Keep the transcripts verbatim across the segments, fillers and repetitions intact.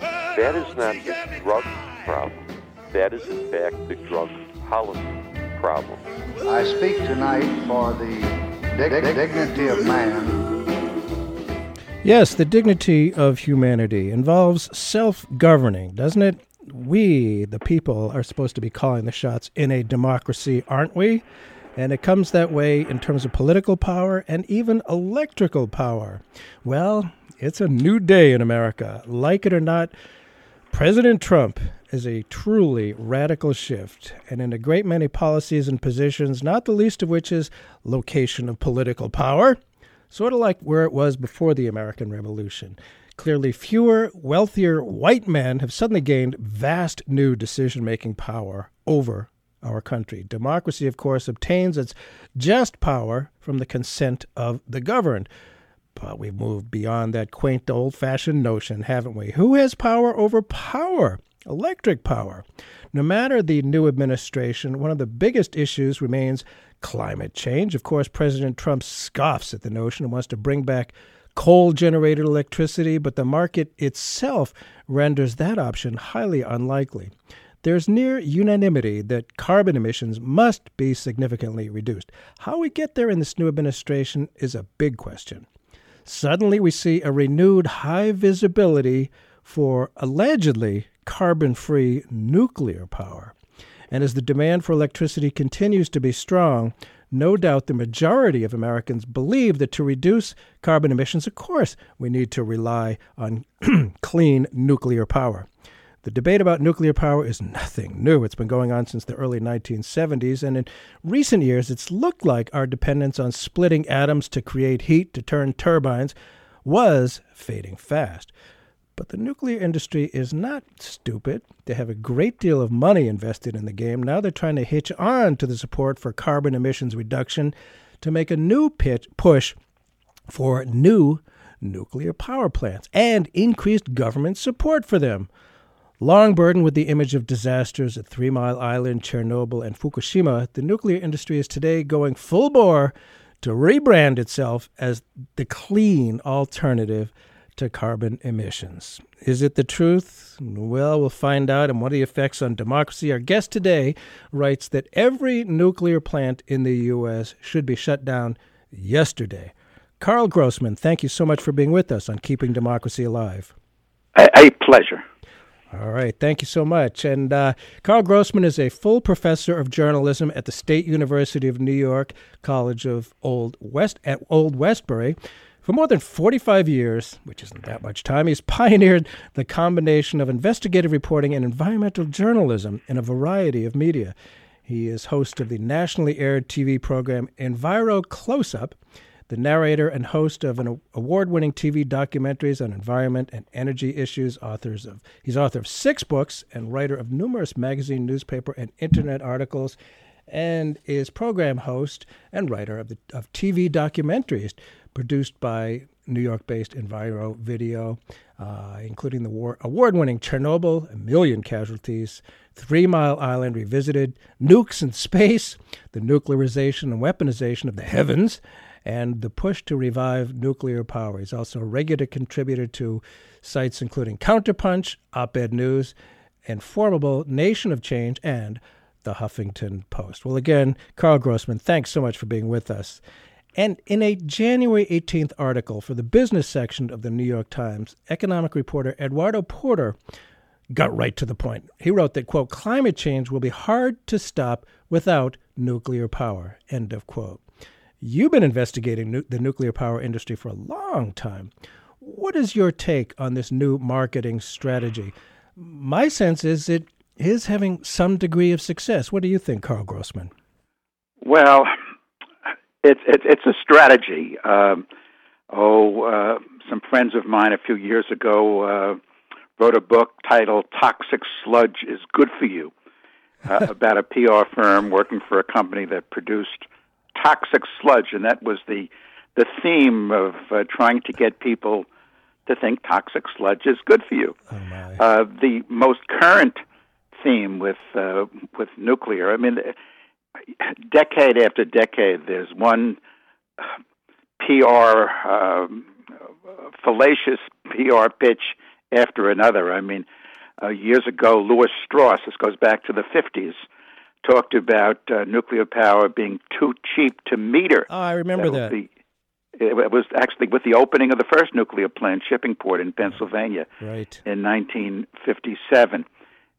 that is not the drug problem. That is, in fact, the drug policy problem. I speak tonight for the Dig- dignity of man. Yes, the dignity of humanity involves self-governing, doesn't it? We, the people, are supposed to be calling the shots in a democracy, aren't we? And it comes that way in terms of political power and even electrical power. Well, it's a new day in America. Like it or not, President Trump is a truly radical shift, and in a great many policies and positions, not the least of which is location of political power, sort of like where it was before the American Revolution. Clearly, fewer, wealthier white men have suddenly gained vast new decision-making power over our country. Democracy, of course, obtains its just power from the consent of the governed. But we've moved beyond that quaint old-fashioned notion, haven't we? Who has power over power? Electric power. No matter the new administration, one of the biggest issues remains climate change. Of course, President Trump scoffs at the notion and wants to bring back coal-generated electricity, but the market itself renders that option highly unlikely. There's near unanimity that carbon emissions must be significantly reduced. How we get there in this new administration is a big question. Suddenly, we see a renewed high visibility for allegedly carbon-free nuclear power. And as the demand for electricity continues to be strong, no doubt the majority of Americans believe that to reduce carbon emissions, of course, we need to rely on clean nuclear power. The debate about nuclear power is nothing new. It's been going on since the early nineteen seventies, and in recent years, it's looked like our dependence on splitting atoms to create heat to turn turbines was fading fast. But the nuclear industry is not stupid. They have a great deal of money invested in the game. Now they're trying to hitch on to the support for carbon emissions reduction to make a new pitch push for new nuclear power plants and increased government support for them. Long burdened with the image of disasters at Three Mile Island, Chernobyl, and Fukushima, the nuclear industry is today going full bore to rebrand itself as the clean alternative to carbon emissions. Is it the truth? Well, we'll find out. And what are the effects on democracy? Our guest today writes that every nuclear plant in the U S should be shut down yesterday. Karl Grossman, thank you so much for being with us on Keeping Democracy Alive. A, a pleasure. All right. Thank you so much. And uh, Karl Grossman is a full professor of journalism at the State University of New York College of Old West at Old Westbury. For more than forty-five years, which isn't that much time, he's pioneered the combination of investigative reporting and environmental journalism in a variety of media. He is host of the nationally aired T V program Enviro Close Up, the narrator and host of an award-winning T V documentaries on environment and energy issues. Authors of he's author of six books and writer of numerous magazine, newspaper, and internet articles, and is program host and writer of the of T V documentaries produced by New York-based Enviro Video, uh, including the war- award-winning Chernobyl: A Million Casualties, Three Mile Island Revisited, Nukes in Space, the Nuclearization and Weaponization of the Heavens, and the Push to Revive Nuclear Power. He's also a regular contributor to sites including Counterpunch, Op-Ed News, Informable, Nation of Change, and The Huffington Post. Well, again, Karl Grossman, thanks so much for being with us. And in a January eighteenth article for the business section of the New York Times, economic reporter Eduardo Porter got right to the point. He wrote that, quote, climate change will be hard to stop without nuclear power, end of quote. You've been investigating nu- the nuclear power industry for a long time. What is your take on this new marketing strategy? My sense is it is having some degree of success. What do you think, Karl Grossman? Well, it's it's, it's a strategy. Um, oh, uh, some friends of mine a few years ago uh, wrote a book titled "Toxic Sludge is Good for You," uh, about a P R firm working for a company that produced toxic sludge, and that was the the theme of uh, trying to get people to think toxic sludge is good for you. Oh my. Uh, the most current theme with uh, with nuclear, I mean, decade after decade, there's one P R, um, fallacious P R pitch after another. I mean, uh, years ago, Louis Strauss, this goes back to the fifties, talked about uh, nuclear power being too cheap to meter. Oh, I remember that. that. The, it was actually with the opening of the first nuclear plant, Shippingport in Pennsylvania, right, in nineteen fifty-seven.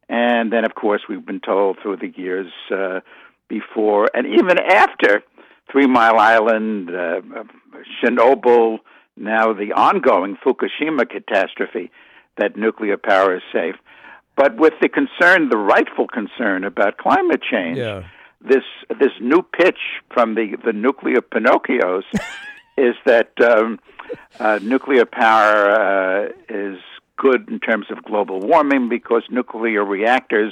And then, of course, we've been told through the years uh, before and even after Three Mile Island, uh, Chernobyl, now the ongoing Fukushima catastrophe, that nuclear power is safe. But with the concern, the rightful concern about climate change, yeah. this this new pitch from the, the nuclear Pinocchios is that um, uh, nuclear power uh, is good in terms of global warming because nuclear reactors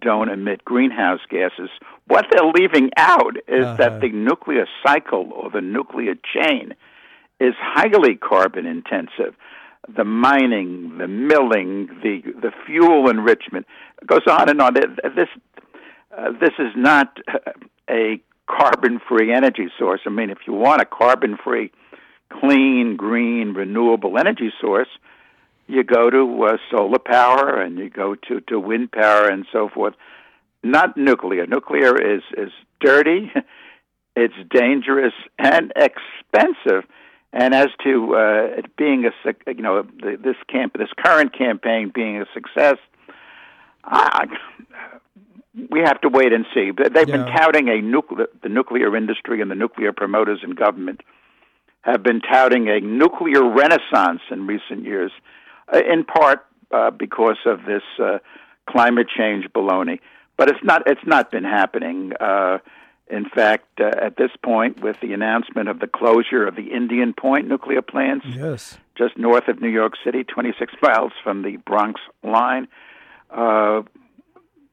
don't emit greenhouse gases. What they're leaving out is uh-huh. that the nuclear cycle or the nuclear chain is highly carbon intensive. The mining, the milling, the the fuel enrichment, it goes on and on. This uh, this is not a carbon-free energy source. I mean, if you want a carbon-free, clean, green, renewable energy source, you go to uh, solar power and you go to, to wind power and so forth. Not nuclear. Nuclear is, is dirty, it's dangerous and expensive. And as to uh, it being a you know this camp this current campaign being a success, I, we have to wait and see. They've yeah. been touting a nuclear the nuclear industry and the nuclear promoters in government have been touting a nuclear renaissance in recent years, in part uh, because of this uh, climate change baloney. But it's not it's not been happening. Uh, In fact, uh, at this point, with the announcement of the closure of the Indian Point nuclear plants, yes. just north of New York City, twenty-six miles from the Bronx line, uh,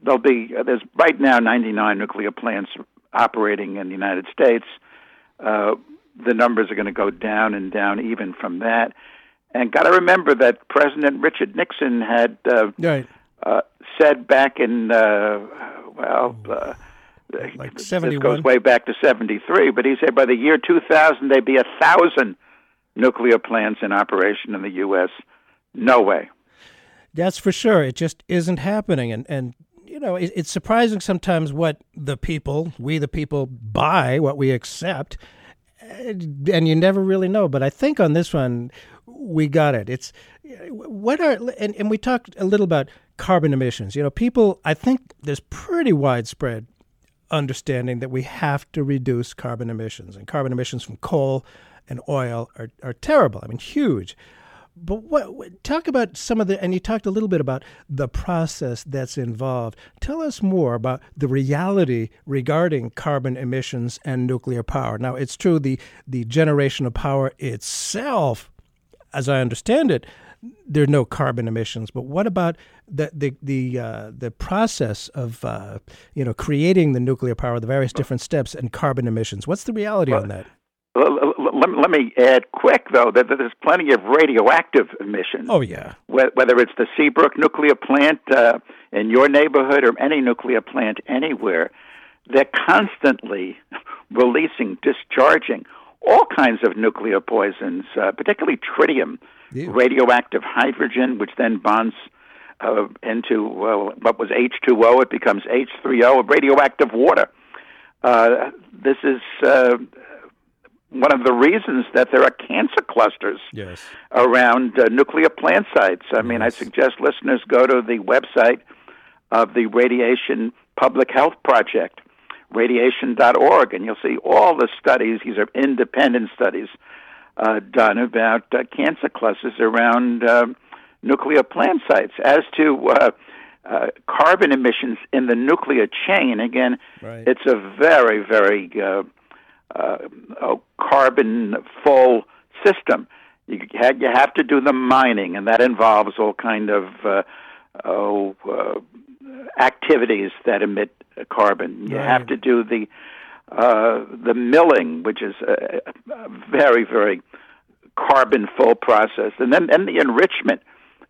there'll be uh, there's right now ninety-nine nuclear plants operating in the United States. Uh, the numbers are going to go down and down even from that. And got to remember that President Richard Nixon had uh, right. uh, said back in uh, well. Uh, Like seventy-one. This goes way back to seventy-three, but he said by the year two thousand, there'd be a thousand nuclear plants in operation in the U S No way. That's for sure. It just isn't happening. And, and you know, it, it's surprising sometimes what the people, we the people, buy, what we accept, and you never really know. But I think on this one, we got it. It's what are and, and we talked a little about carbon emissions. You know, people, I think there's pretty widespread understanding that we have to reduce carbon emissions, and carbon emissions from coal and oil are, are terrible. I mean, huge. But what talk about some of the, and you talked a little bit about the process that's involved. Tell us more about the reality regarding carbon emissions and nuclear power. Now, it's true the the generation of power itself, as I understand it, there are no carbon emissions, but what about the the the, uh, the process of uh, you know creating the nuclear power, the various different steps, and carbon emissions? What's the reality well, on that? Let me add quick though that there's plenty of radioactive emissions. Oh yeah, whether it's the Seabrook nuclear plant uh, in your neighborhood or any nuclear plant anywhere, they're constantly releasing, discharging all kinds of nuclear poisons, uh, particularly tritium. Yeah. Radioactive hydrogen, which then bonds uh, into uh, what was H two O, it becomes H three O, radioactive water. Uh, this is uh, one of the reasons that there are cancer clusters yes. around uh, nuclear plant sites. I yes. mean, I suggest listeners go to the website of the Radiation Public Health Project, radiation dot org, and you'll see all the studies. These are independent studies uh, done about uh, cancer clusters around uh, nuclear plant sites. As to uh, uh, carbon emissions in the nuclear chain, again, right. It's a very, very uh, uh, oh, carbon-full system. You have to do the mining, and that involves all kind of uh, oh, uh, activities that emit carbon. You right. have to do the uh, the milling, which is a, a very, very carbon-full process. And then and the enrichment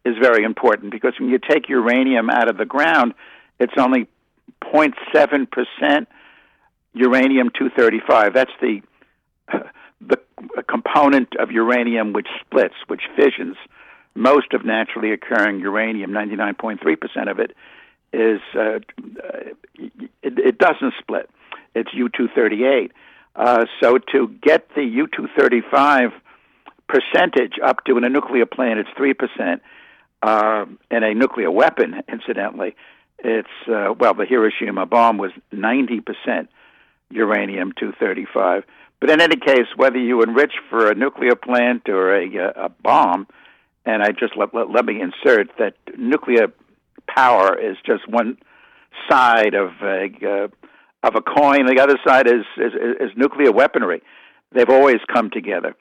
is very important, because when you take uranium out of the ground, it's only zero point seven percent uranium two thirty-five. That's the... Uh, the component of uranium which splits, which fissions. Most of naturally occurring uranium, ninety-nine point three percent of it, is uh, it, it doesn't split. It's U two thirty-eight. Uh, so to get the U two thirty-five percentage up to, in a nuclear plant, it's three percent. Uh, in a nuclear weapon, incidentally, it's, uh, well, the Hiroshima bomb was ninety percent uranium two thirty-five. But in any case, whether you enrich for a nuclear plant or a, a bomb, and I just let, let, let me insert that nuclear power is just one side of a, uh, of a coin. The other side is, is, is nuclear weaponry. They've always come together.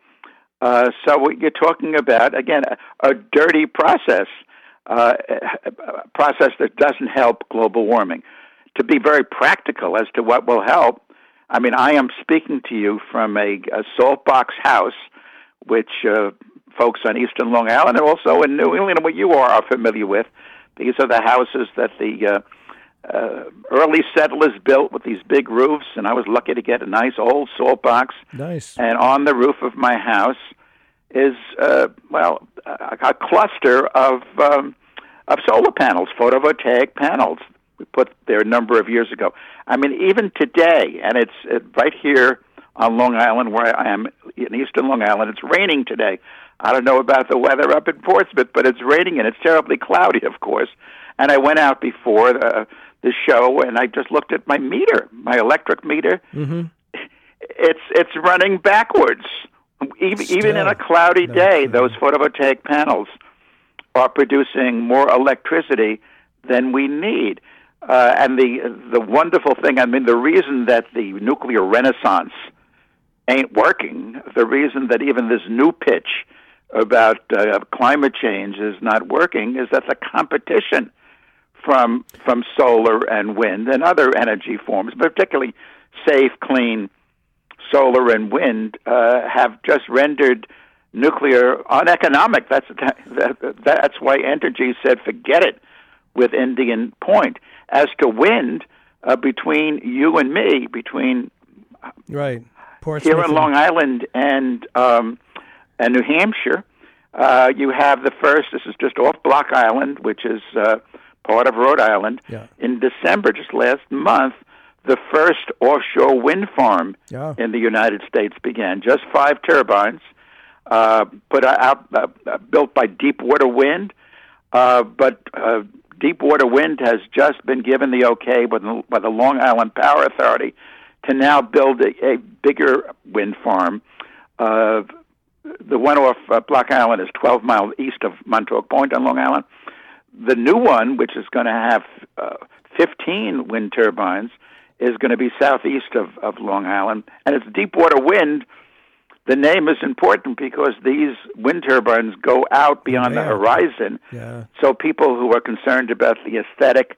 Uh, so what you're talking about, again, a, a dirty process, uh, a process that doesn't help global warming. To be very practical as to what will help, I mean, I am speaking to you from a, a saltbox house, which uh, folks on eastern Long Island and also in New England, where you are, are familiar with. These are the houses that the uh, uh, early settlers built with these big roofs, and I was lucky to get a nice old saltbox. Nice. And on the roof of my house is, uh, well, a, a cluster of um, of solar panels, photovoltaic panels. We put there a number of years ago. I mean, even today, and it's it, right here on Long Island, where I am in eastern Long Island, it's raining today. I don't know about the weather up in Portsmouth, but it's raining, and it's terribly cloudy, of course. And I went out before the, the show, and I just looked at my meter, my electric meter. Mm-hmm. It's it's running backwards. Even, even in a cloudy no, day, no. Those photovoltaic panels are producing more electricity than we need. Uh, and the the wonderful thing, I mean, the reason that the nuclear renaissance ain't working, the reason that even this new pitch about uh, climate change is not working, is that the competition from from solar and wind and other energy forms, particularly safe, clean solar and wind, uh, have just rendered nuclear uneconomic. That's that, that's why Entergy said, forget it with Indian Point. As to wind, uh, between you and me, between right. here in Long Island and um, and New Hampshire, uh, you have the first, this is just off Block Island, which is uh, part of Rhode Island. Yeah. In December, just last month, the first offshore wind farm yeah. in the United States began. Just five turbines uh, put out, uh, built by Deepwater Wind, uh, but... Uh, Deepwater Wind has just been given the okay by the, by the Long Island Power Authority to now build a, a bigger wind farm. Uh, the one off uh, Block Island is twelve miles east of Montauk Point on Long Island. The new one, which is going to have uh, fifteen wind turbines, is going to be southeast of, of Long Island. And it's Deepwater Wind. The name is important because these wind turbines go out beyond Man. the horizon. Yeah. So people who are concerned about the aesthetic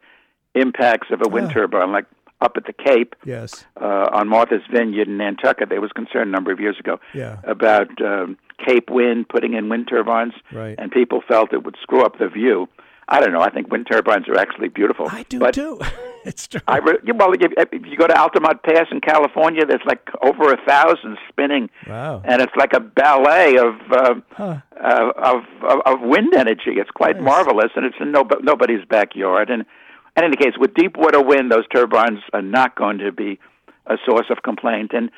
impacts of a wind ah. turbine, like up at the Cape, yes. uh, on Martha's Vineyard in Nantucket, there was concern a number of years ago yeah. about um, Cape Wind putting in wind turbines, right. and people felt it would screw up the view. I don't know. I think wind turbines are actually beautiful. I do, but too. It's true. I re- well, if, if you go to Altamont Pass in California, there's like over a thousand spinning. Wow. And it's like a ballet of uh, huh. uh, of, of of wind energy. It's quite nice. Marvelous, and it's in no, nobody's backyard. And, and in any case, with Deepwater Wind, those turbines are not going to be a source of complaint. And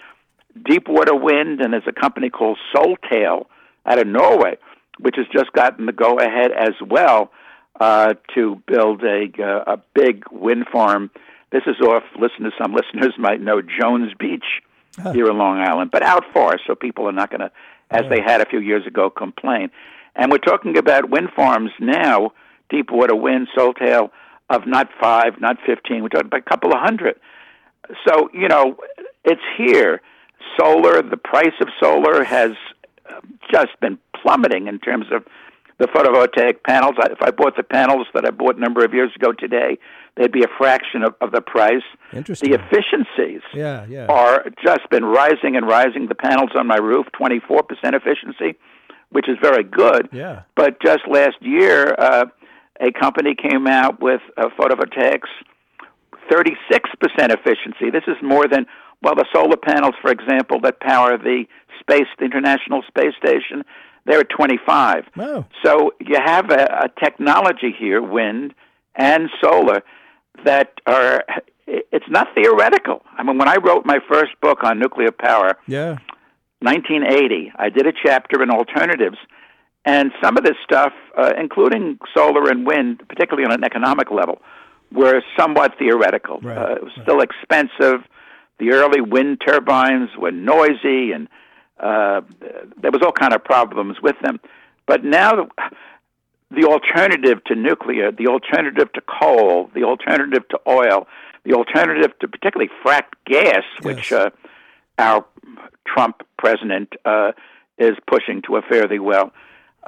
Deepwater Wind, and there's a company called Soltail out of Norway, which has just gotten the go-ahead as well. Uh, to build a, uh, a big wind farm This is off, listeners, some listeners might know Jones Beach huh. here in Long Island, but out far, so people are not going to, as yeah. they had a few years ago, complain. And we're talking about wind farms now, Deepwater Wind, Soltail, of not five, not fifteen, we're talking about a couple of hundred. So, you know, it's here. Solar, the price of solar has just been plummeting in terms of the photovoltaic panels. If I bought the panels that I bought a number of years ago today, they'd be a fraction of, of the price. Interesting. The efficiencies yeah, yeah. are just been rising and rising. The panels on my roof, twenty-four percent efficiency, which is very good. Yeah. But just last year, uh, a company came out with uh, photovoltaics, thirty-six percent efficiency. This is more than, well, the solar panels, for example, that power the space, the International Space Station, they're at twenty-five. Wow. So you have a, a technology here, wind and solar, that are, it's not theoretical. I mean, when I wrote my first book on nuclear power, yeah. nineteen eighty, I did a chapter in alternatives, and some of this stuff, uh, including solar and wind, particularly on an economic level, were somewhat theoretical. Right. Uh, it was still right. expensive. The early wind turbines were noisy, and uh, there was all kind of problems with them. But now the, the alternative to nuclear, the alternative to coal, the alternative to oil, the alternative to particularly fracked gas, yes. which uh, our Trump president uh, is pushing to a fairly well.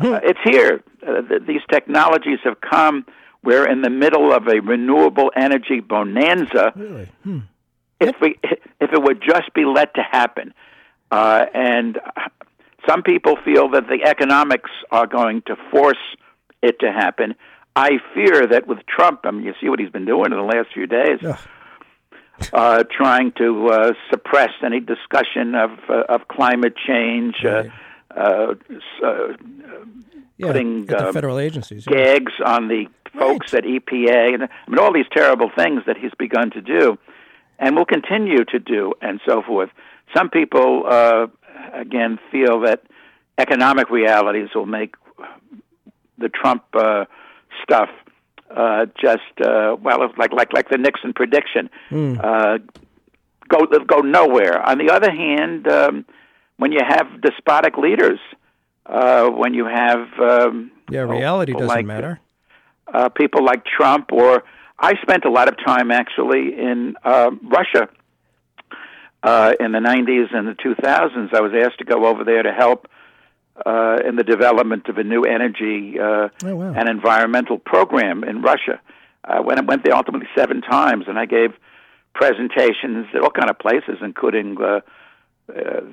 Hmm. Uh, it's here. Uh, th- these technologies have come. We're in the middle of a renewable energy bonanza. Really? Hmm. If we, if it would just be let to happen. Uh, and some people feel that the economics are going to force it to happen. I fear that with Trump, I mean, you see what he's been doing in the last few days, uh, trying to uh, suppress any discussion of uh, of climate change, uh, right. uh, uh, yeah, putting uh, federal agencies, yeah. gags on the folks right. at E P A, and I mean all these terrible things that he's begun to do. And will continue to do, and so forth. Some people, uh, again, feel that economic realities will make the Trump uh, stuff uh, just uh, well, like like like the Nixon prediction, mm. uh, go go nowhere. On the other hand, um, when you have despotic leaders, uh, when you have um, yeah, reality doesn't like, matter. Uh, people like Trump or. I spent a lot of time, actually, in uh, Russia uh, in the nineties and the two thousands. I was asked to go over there to help uh, in the development of a new energy uh, oh, wow. and environmental program in Russia. I went, I went there ultimately seven times, and I gave presentations at all kinds of places, including uh, uh,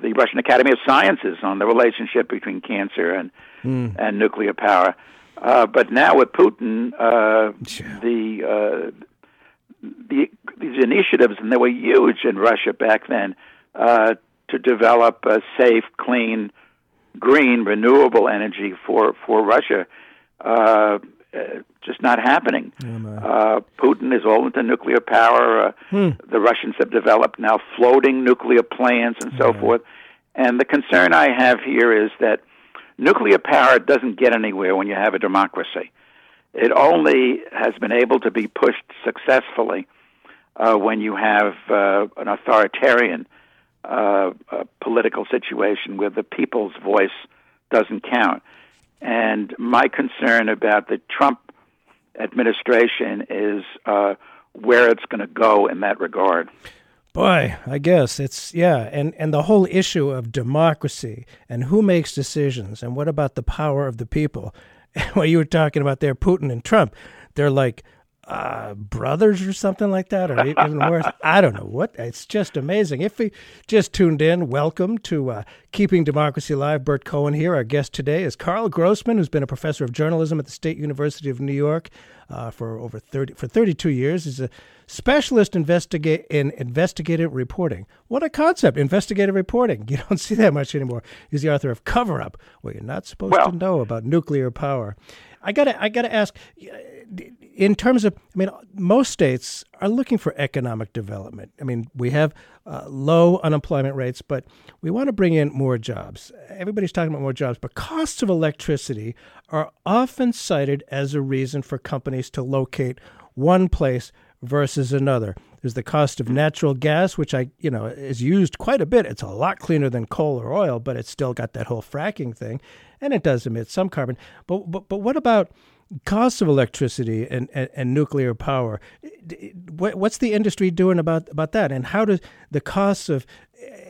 the Russian Academy of Sciences on the relationship between cancer and, mm. and nuclear power. Uh, but now with Putin, uh, yeah. the, uh, the these initiatives, and they were huge in Russia back then, uh, to develop a safe, clean, green, renewable energy for, for Russia, uh, just not happening. Oh, uh, Putin is all into nuclear power. Uh, hmm. The Russians have developed now floating nuclear plants and so yeah. forth. And the concern I have here is that nuclear power doesn't get anywhere when you have a democracy. It only has been able to be pushed successfully uh, when you have uh, an authoritarian uh, uh, political situation where the people's voice doesn't count. And my concern about the Trump administration is uh, where it's going to go in that regard. Boy, I guess it's, yeah, and, and the whole issue of democracy and who makes decisions and what about the power of the people? Well, you were talking about there, Putin and Trump. They're like uh, brothers or something like that, or even worse. I don't know what. It's just amazing. If we just tuned in, welcome to uh, Keeping Democracy Alive. Bert Cohen here. Our guest today is Karl Grossman, who's been a professor of journalism at the State University of New York. Uh, for over thirty for thirty-two years, he's a specialist investigate in investigative reporting. What a concept! Investigative reporting. You don't see that much anymore. He's the author of Cover Up, what you're not supposed well, to know about nuclear power. I gotta, I gotta ask. In terms of, I mean, most states are looking for economic development. I mean, we have uh, low unemployment rates, but we want to bring in more jobs. Everybody's talking about more jobs, but costs of electricity are often cited as a reason for companies to locate one place versus another. There's the cost of natural gas, which I, you know, is used quite a bit. It's a lot cleaner than coal or oil, but it's still got that whole fracking thing, and it does emit some carbon. But but but what about costs of electricity and, and, and nuclear power? What's the industry doing about about that? And how does the costs of,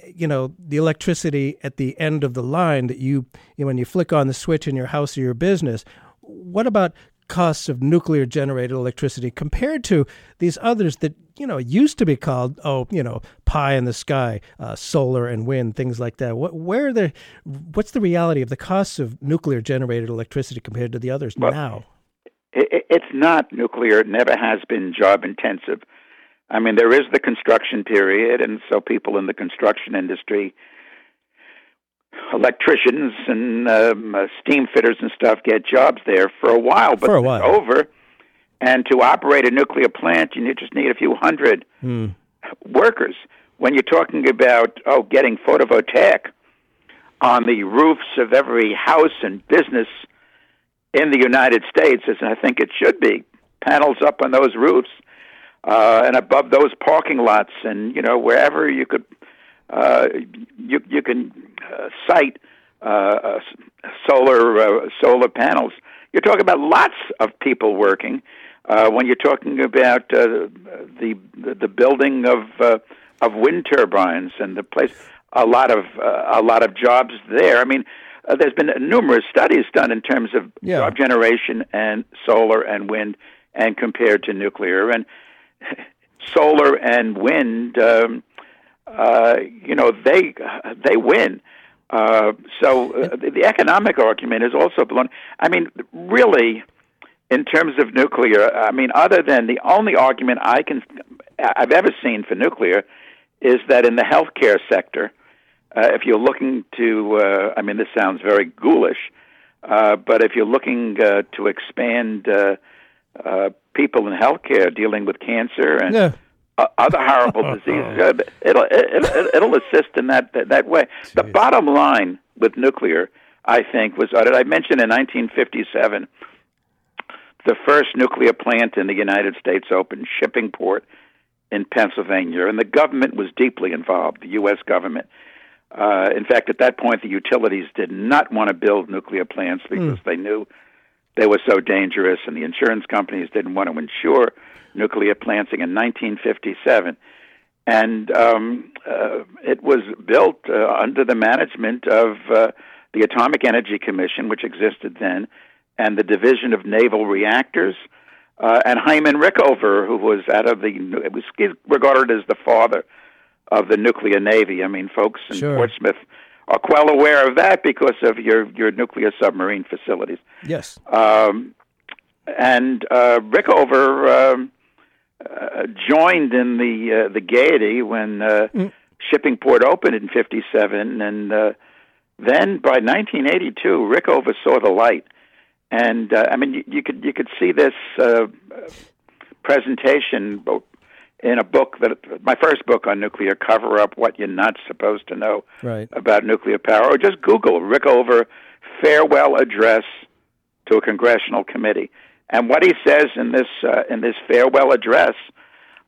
you know, the electricity at the end of the line that you, you know, when you flick on the switch in your house or your business, what about costs of nuclear generated electricity compared to these others that, you know, used to be called, oh, you know, pie in the sky, uh, solar and wind, things like that? What, where are the, what's the reality of the costs of nuclear generated electricity compared to the others well, now? It, it's not nuclear. It never has been job intensive. I mean, there is the construction period, and so people in the construction industry, electricians and um, uh, steam fitters and stuff, get jobs there for a while, but for a while. It's over. And to operate a nuclear plant, you just need a few hundred mm. workers. When you're talking about, oh, getting photovoltaic on the roofs of every house and business in the United States, as I think it should be, panels up on those roofs uh, and above those parking lots and, you know, wherever you could, uh, you, you can uh, site uh, solar uh, solar panels. You're talking about lots of people working. Uh, when you're talking about uh, the the building of uh, of wind turbines and the place, a lot of uh, a lot of jobs there. I mean, uh, there's been numerous studies done in terms of yeah. job generation and solar and wind, and compared to nuclear and solar and wind. Um, uh, you know, they they win. Uh, so uh, the, the economic argument is also blown. I mean, really, in terms of nuclear, I mean, other than the only argument I can, I've ever seen for nuclear is that in the healthcare sector, uh, if you're looking to, uh, I mean, this sounds very ghoulish, uh, but if you're looking uh, to expand uh, uh, people in healthcare dealing with cancer and yeah. Uh, other horrible diseases. Uh, it'll, it'll it'll assist in that that, that way. Jeez. The bottom line with nuclear, I think, was uh, I mentioned in nineteen fifty-seven, the first nuclear plant in the United States opened, Shippingport in Pennsylvania, and the government was deeply involved. The U S government, uh, in fact, at that point, the utilities did not want to build nuclear plants because mm. they knew they were so dangerous, and the insurance companies didn't want to insure nuclear plants in nineteen fifty-seven. And um, uh, it was built uh, under the management of uh, the Atomic Energy Commission, which existed then, and the Division of Naval Reactors, uh, and Hyman Rickover, who was out of the, it was regarded as the father of the nuclear navy. I mean, folks in sure. Portsmouth are well aware of that because of your, your nuclear submarine facilities. Yes. Um, and uh, Rickover um, uh, joined in the uh, the gaiety when uh, mm. Shippingport opened in fifty-seven, and uh, then by nineteen eighty-two, Rickover saw the light. And uh, I mean, you, you could you could see this uh, presentation in a book, that my first book on nuclear, Cover Up What You're Not Supposed to Know right. About Nuclear Power, or just Google Rickover farewell address to a congressional committee. And what he says in this uh, in this farewell address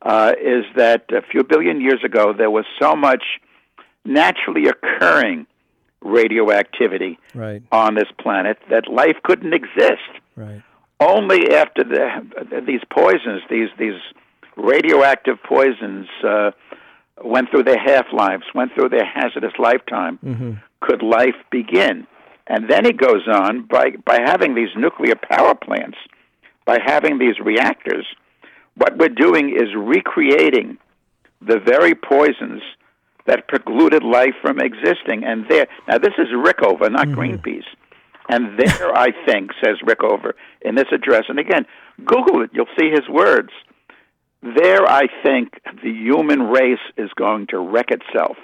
uh, is that a few billion years ago there was so much naturally occurring radioactivity right. on this planet that life couldn't exist. Right. Only after the, these poisons, these these radioactive poisons uh, went through their half-lives, went through their hazardous lifetime, mm-hmm. could life begin. And then he goes on, by, by having these nuclear power plants, by having these reactors, what we're doing is recreating the very poisons that precluded life from existing. And there, now this is Rickover, not mm-hmm. Greenpeace. And there, I think, says Rickover in this address, and again, Google it, you'll see his words. There, I think, the human race is going to wreck itself.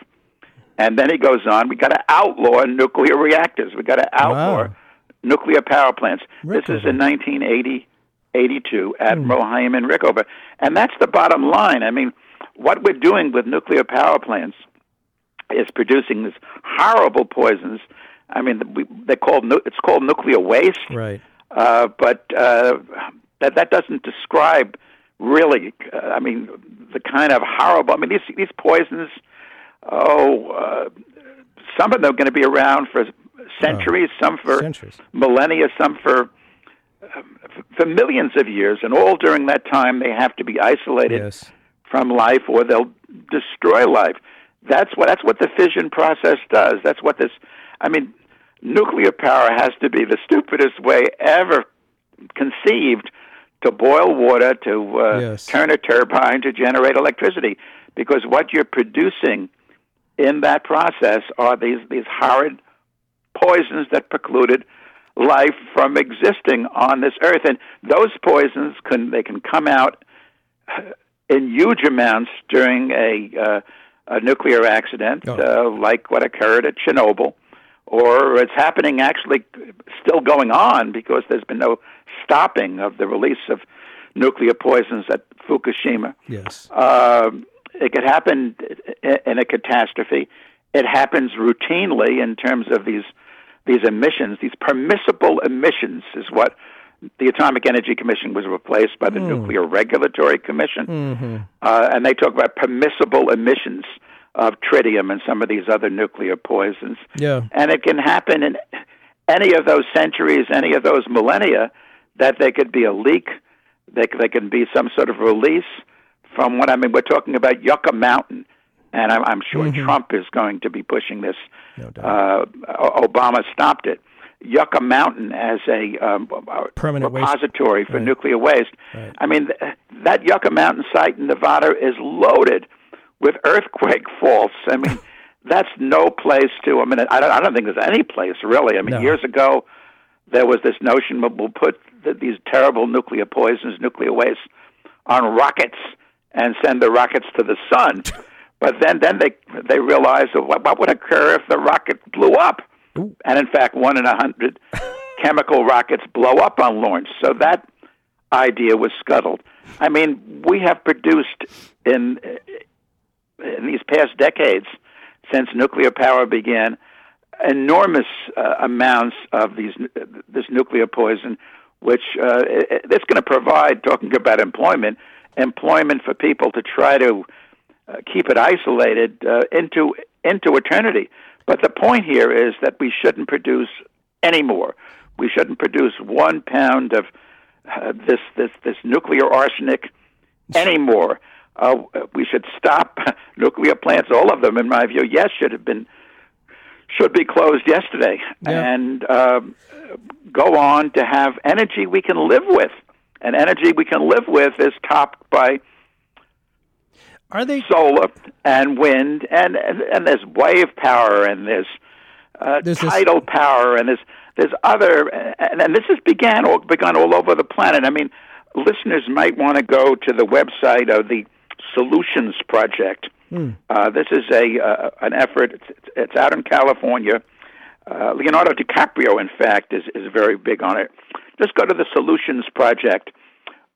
And then he goes on, we got to outlaw nuclear reactors. We got to outlaw wow. nuclear power plants. Rickover. This is in nineteen eighty, eighty-two, Admiral mm. Hyman Rickover. And that's the bottom line. I mean, what we're doing with nuclear power plants is producing these horrible poisons. I mean, we, they're called, it's called nuclear waste. Right. Uh, but uh, that, that doesn't describe really, uh, I mean, the kind of horrible, I mean, these, these poisons, oh, uh, some of them are going to be around for centuries, oh, some for centuries. millennia, some for um, for millions of years, and all during that time they have to be isolated yes. from life, or they'll destroy life. That's what that's what the fission process does. That's what this, I mean, nuclear power has to be the stupidest way ever conceived to boil water, to uh, yes. turn a turbine, to generate electricity, because what you're producing in that process are these, these horrid poisons that precluded life from existing on this earth. And those poisons, can they can come out in huge amounts during a, uh, a nuclear accident, oh. uh, like what occurred at Chernobyl, or it's happening actually still going on because there's been no stopping of the release of nuclear poisons at Fukushima. Yes. Uh, it could happen in a catastrophe. It happens routinely in terms of these these emissions. These permissible emissions is what the Atomic Energy Commission was replaced by the mm. Nuclear Regulatory Commission. Mm-hmm. Uh, and they talk about permissible emissions of tritium and some of these other nuclear poisons. Yeah. And it can happen in any of those centuries, any of those millennia, that there could be a leak, there, there can be some sort of release from what I mean. We're talking about Yucca Mountain. And I'm, I'm sure mm-hmm. Trump is going to be pushing this. No doubt. Uh, Obama stopped it. Yucca Mountain as a um, permanent repository waste. for right. nuclear waste. Right. I mean, th- that Yucca Mountain site in Nevada is loaded with earthquake faults. I mean, that's no place to. I mean, I don't, I don't think there's any place really. I mean, no. years ago there was this notion that we'll put the, these terrible nuclear poisons, nuclear waste, on rockets and send the rockets to the sun. But then, then they they realized what, what would occur if the rocket blew up, Ooh. and in fact, one in a hundred chemical rockets blow up on launch. So that idea was scuttled. I mean, we have produced in in these past decades since nuclear power began enormous uh, amounts of these this nuclear poison, which uh, that's going to provide, talking about employment, employment for people to try to. Uh, keep it isolated uh, into into eternity. But the point here is that we shouldn't produce any more. We shouldn't produce one pound of uh, this this this nuclear arsenic anymore. Uh, we should stop nuclear plants. All of them, in my view, yes, should have been should be closed yesterday, yeah. and uh, go on to have energy we can live with. And energy we can live with is topped by. Are they solar and wind and, and and there's wave power and there's, uh, there's tidal this... power and there's there's other and, and this has began all begun all over the planet. I mean, listeners might want to go to the website of the Solutions Project. Mm. Uh, this is a uh, an effort. It's, it's out in California. Uh, Leonardo DiCaprio, in fact, is is very big on it. Just go to the Solutions Project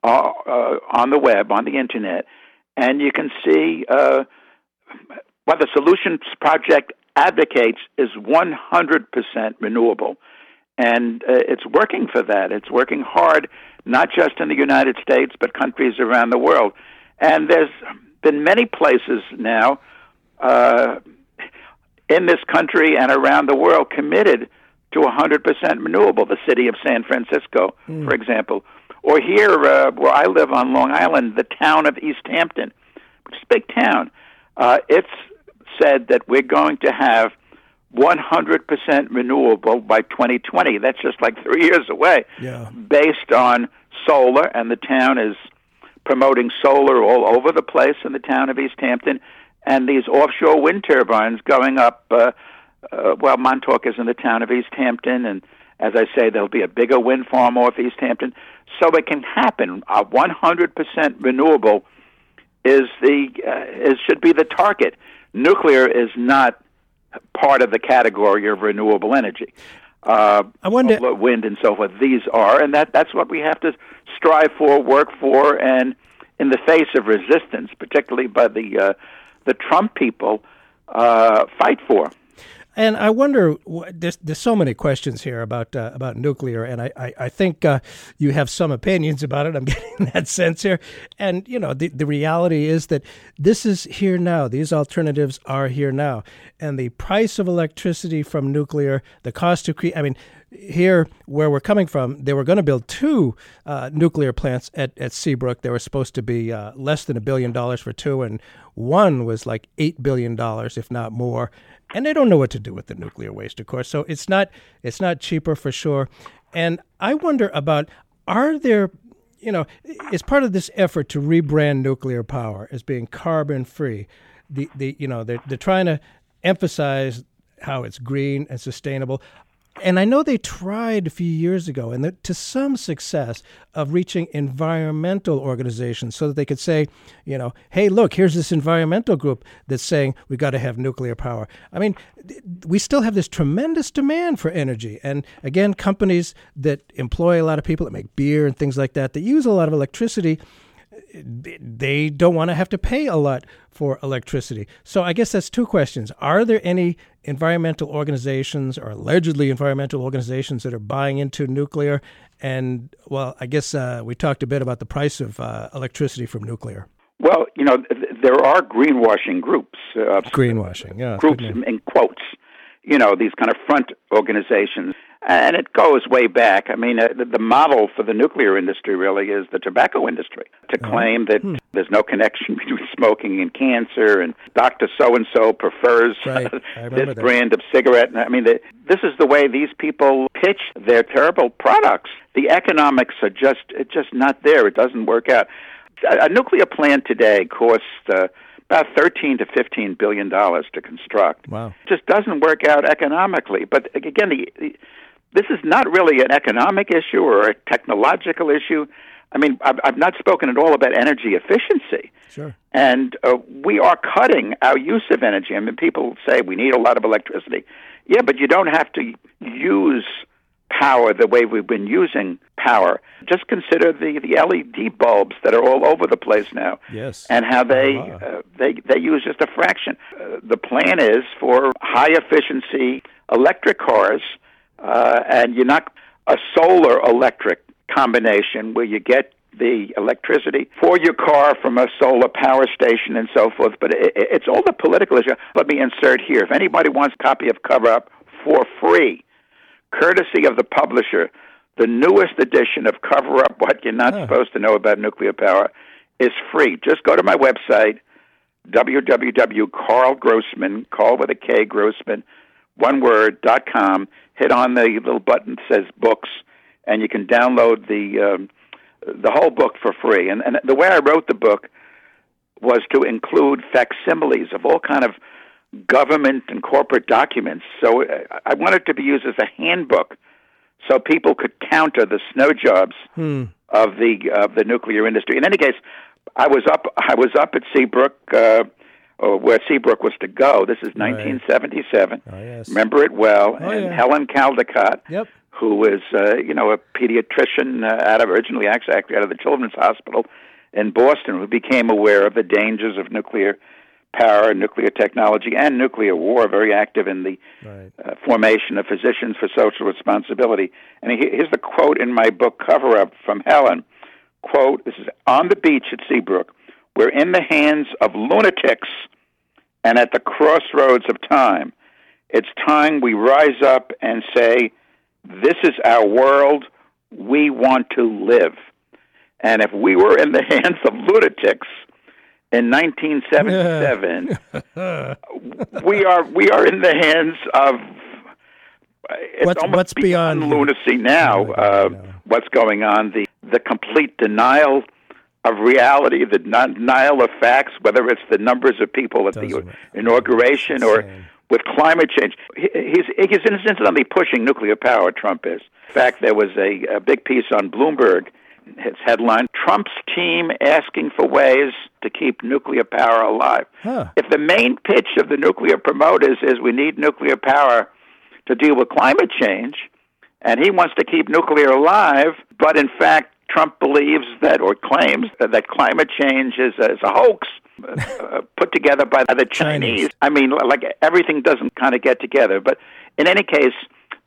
uh, uh, on the web, on the internet. And you can see uh, what the Solutions Project advocates is one hundred percent renewable. And uh, it's working for that. It's working hard, not just in the United States, but countries around the world. And there's been many places now uh, in this country and around the world committed to one hundred percent renewable. The city of San Francisco, mm. for example. Or here, uh, where I live on Long Island, the town of East Hampton, which is a big town, uh, it's said that we're going to have one hundred percent renewable by twenty twenty. That's just like three years away, yeah. based on solar, and the town is promoting solar all over the place in the town of East Hampton, and these offshore wind turbines going up, uh, uh, well, Montauk is in the town of East Hampton, and as I say, there'll be a bigger wind farm off East Hampton. So it can happen. A one hundred percent renewable is the uh, is should be the target. Nuclear is not part of the category of renewable energy. Uh, I wonder wind and so forth. These are, and that that's what we have to strive for, work for, and in the face of resistance, particularly by the uh, the Trump people, uh, fight for. And I wonder, there's, there's so many questions here about uh, about nuclear, and I, I, I think uh, you have some opinions about it. I'm getting that sense here. And, you know, the, the reality is that this is here now. These alternatives are here now. And the price of electricity from nuclear, the cost to create, I mean, here where we're coming from, they were going to build two uh, nuclear plants at, at Seabrook. They were supposed to be uh, less than a billion dollars for two, and one was like eight billion dollars, if not more. And they don't know what to do with the nuclear waste, of course. So it's not it's not cheaper for sure. And I wonder about, are there, you know, as part of this effort to rebrand nuclear power as being carbon free, the, the you know, they're, they're trying to emphasize how it's green and sustainable. And I know they tried a few years ago, and to some success, of reaching environmental organizations so that they could say, you know, hey, look, here's this environmental group that's saying we got to have nuclear power. I mean, we still have this tremendous demand for energy. And again, companies that employ a lot of people, that make beer and things like that, that use a lot of electricity, they don't want to have to pay a lot for electricity. So I guess that's two questions. Are there any environmental organizations or allegedly environmental organizations that are buying into nuclear? And, well, I guess uh, we talked a bit about the price of uh, electricity from nuclear. Well, you know, th- there are greenwashing groups. Uh, greenwashing, yeah. Groups in quotes, you know, these kind of front organizations. And it goes way back. I mean, uh, the, the model for the nuclear industry really is the tobacco industry, to claim that hmm. there's no connection between smoking and cancer, and Doctor So-and-so prefers right. this that. brand of cigarette. I mean, the, this is the way these people pitch their terrible products. The economics are just it's just not there. It doesn't work out. A, a nuclear plant today costs uh, about thirteen to fifteen billion dollars to construct. Wow. It just doesn't work out economically. But again, the... the This is not really an economic issue or a technological issue. I mean, I've, I've not spoken at all about energy efficiency. Sure. And uh, we are cutting our use of energy. I mean, people say we need a lot of electricity. Yeah, but you don't have to use power the way we've been using power. Just consider the, the L E D bulbs that are all over the place now. Yes. And how they uh-huh. uh, they, they use just a fraction. Uh, the plan is for high-efficiency electric cars. Uh, and you're not a solar electric combination where you get the electricity for your car from a solar power station and so forth. But it, it's all the political issue. Let me insert here. If anybody wants a copy of Cover Up for free, courtesy of the publisher, the newest edition of Cover Up, What You're Not oh. Supposed to Know About Nuclear Power, is free. Just go to my website, w w w dot Karl Grossman, Karl with a K, Grossman, one word, dot com. Hit on the little button that says books, and you can download the um, the whole book for free. And, and the way I wrote the book was to include facsimiles of all kind of government and corporate documents. So I wanted it to be used as a handbook so people could counter the snow jobs hmm. of the of the nuclear industry. In any case, I was up I was up at Seabrook, uh, or where Seabrook was to go. This is nineteen seventy-seven. Right. Oh, yes. Remember it well. Oh, and yeah. Helen Caldicott, yep. who was, uh, you know, a pediatrician uh, out of originally actually out of the Children's Hospital in Boston, who became aware of the dangers of nuclear power, nuclear technology, and nuclear war, very active in the right. uh, formation of Physicians for Social Responsibility. And here's the quote in my book, Cover Up, from Helen. Quote, this is on the beach at Seabrook, "We're in the hands of lunatics and at the crossroads of time. It's time we rise up and say, this is our world. We want to live." And if we were in the hands of lunatics in nineteen seventy-seven, yeah. we are we are in the hands of, it's what's, almost what's beyond, beyond lunacy now, really, uh, no. what's going on, the, the complete denial of reality, the denial of facts, whether it's the numbers of people at Doesn't the inauguration or with climate change. He, he's, he's insistently pushing nuclear power, Trump is. In fact, there was a, a big piece on Bloomberg, its headline, "Trump's Team Asking for Ways to Keep Nuclear Power Alive." Huh. If the main pitch of the nuclear promoters is we need nuclear power to deal with climate change, and he wants to keep nuclear alive, but in fact, Trump believes that, or claims, that climate change is, is a hoax uh, put together by the Chinese. Chinese. I mean, like, everything doesn't kind of get together. But in any case,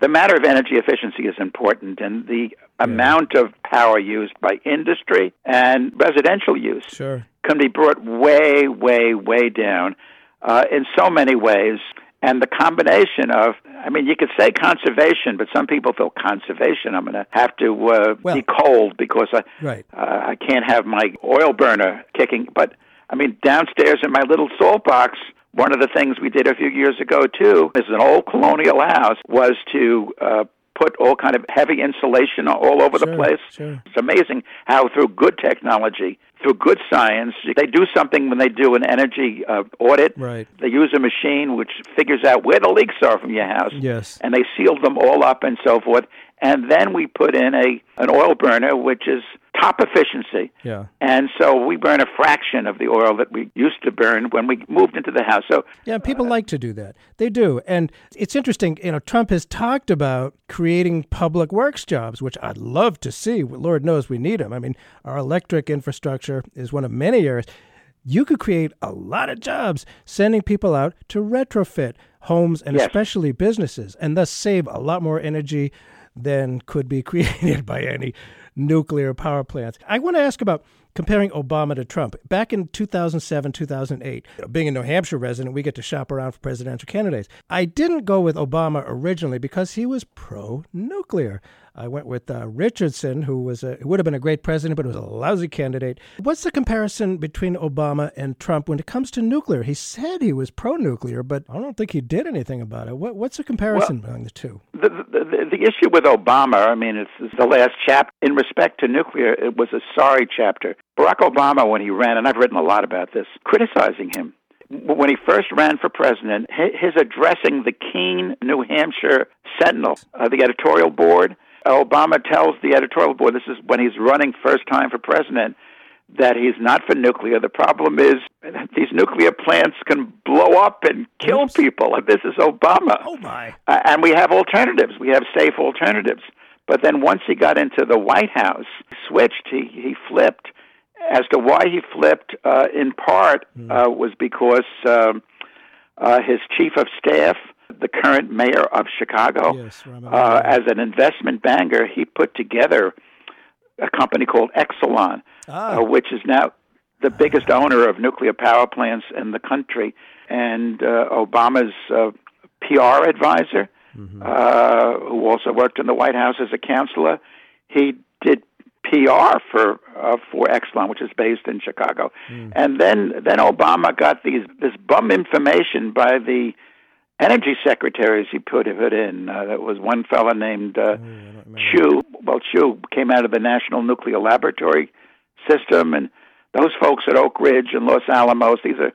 the matter of energy efficiency is important, and the yeah. amount of power used by industry and residential use sure. can be brought way, way, way down uh, in so many ways. And the combination of, I mean, you could say conservation, but some people feel conservation. I'm going to have to uh, well, be cold because I, right. uh, I can't have my oil burner kicking. But, I mean, downstairs in my little salt box, one of the things we did a few years ago, too, is an old colonial house, was to uh, put all kind of heavy insulation all over sure, the place. Sure. It's amazing how through good technology, through good science, they do something when they do an energy uh, audit. Right. They use a machine which figures out where the leaks are from your house. Yes. And they sealed them all up and so forth. And then we put in a an oil burner, which is top efficiency. Yeah. And so we burn a fraction of the oil that we used to burn when we moved into the house. So yeah, people uh, like to do that. They do. And it's interesting, you know, Trump has talked about creating public works jobs, which I'd love to see. Lord knows we need them. I mean, our electric infrastructure is one of many areas. You could create a lot of jobs sending people out to retrofit homes and yes. especially businesses, and thus save a lot more energy than could be created by any nuclear power plants. I want to ask about comparing Obama to Trump. Back in two thousand seven, two thousand eight, being a New Hampshire resident, we get to shop around for presidential candidates. I didn't go with Obama originally because he was pro-nuclear. I went with uh, Richardson, who was a, who would have been a great president, but was a lousy candidate. What's the comparison between Obama and Trump when it comes to nuclear? He said he was pro-nuclear, but I don't think he did anything about it. What, what's the comparison well, among the two? The, the, the, the issue with Obama, I mean, it's, it's the last chapter. In respect to nuclear, it was a sorry chapter. Barack Obama, when he ran, and I've written a lot about this, criticizing him. When he first ran for president, his addressing the Keene, New Hampshire Sentinel, uh, the editorial board, Obama tells the editorial board, this is when he's running first time for president, that he's not for nuclear. The problem is these nuclear plants can blow up and kill Oops. people. This is Obama. Oh, my. Uh, and we have alternatives. We have safe alternatives. But then once he got into the White House, he switched, he, he flipped. As to why he flipped, uh, in part, uh, was because um, uh, his chief of staff, the current mayor of Chicago, yes, uh, as an investment banker, he put together a company called Exelon, ah. uh, which is now the biggest ah. owner of nuclear power plants in the country. And uh, Obama's uh, P R advisor, mm-hmm. uh, who also worked in the White House as a counselor, he did P R for uh, for Exelon, which is based in Chicago. Mm. And then then Obama got these this bum information by the energy secretaries he put it in. Uh, that was one fellow named uh, mm, Chu. Well, Chu came out of the National Nuclear Laboratory System, and those folks at Oak Ridge and Los Alamos, these are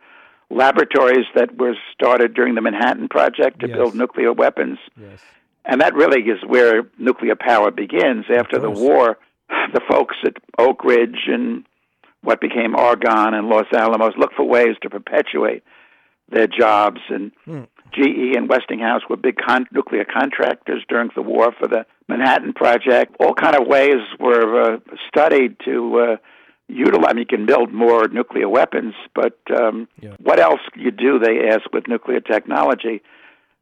laboratories that were started during the Manhattan Project to yes. build nuclear weapons. Yes. And that really is where nuclear power begins. After the war, the folks at Oak Ridge and what became Argonne and Los Alamos look for ways to perpetuate their jobs. And mm. G E and Westinghouse were big con- nuclear contractors during the war for the Manhattan Project. All kind of ways were uh, studied to uh, utilize. I mean, you can build more nuclear weapons, but um, yeah. what else you do, they ask, with nuclear technology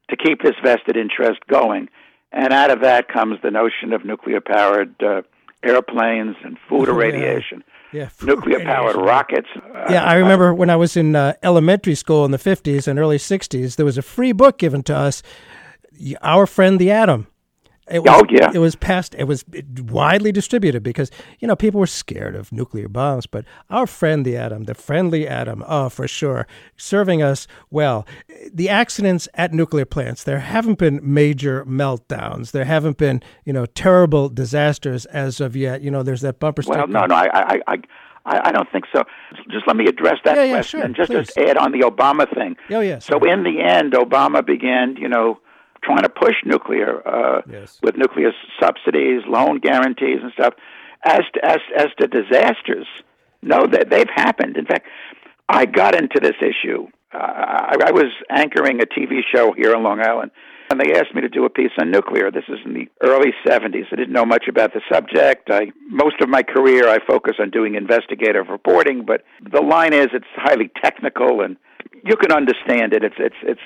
to keep this vested interest going? And out of that comes the notion of nuclear-powered uh, airplanes and food irradiation, yeah. yeah, food nuclear-powered rockets. Yeah, I remember when I was in uh, elementary school in the fifties and early sixties, there was a free book given to us, Our Friend the Atom. It was, oh, yeah. It was passed, it was widely distributed because, you know, people were scared of nuclear bombs, but Our Friend the Atom, the friendly atom, oh, for sure, serving us well. The accidents at nuclear plants, there haven't been major meltdowns. There haven't been, you know, terrible disasters as of yet. You know, there's that bumper sticker. Well, no, no, I, I, I, I don't think so. Just let me address that yeah, question yeah, sure, and just, just add on the Obama thing. Oh, yes. So in the end, Obama began, you know, trying to push nuclear uh, yes. with nuclear subsidies, loan guarantees, and stuff. As to, as as to disasters, no, they, they've happened. In fact, I got into this issue. Uh, I, I was anchoring a T V show here on Long Island, and they asked me to do a piece on nuclear. This is in the early seventies. I didn't know much about the subject. I, most of my career, I focus on doing investigative reporting, but the line is it's highly technical, and you can understand it. It's it's it's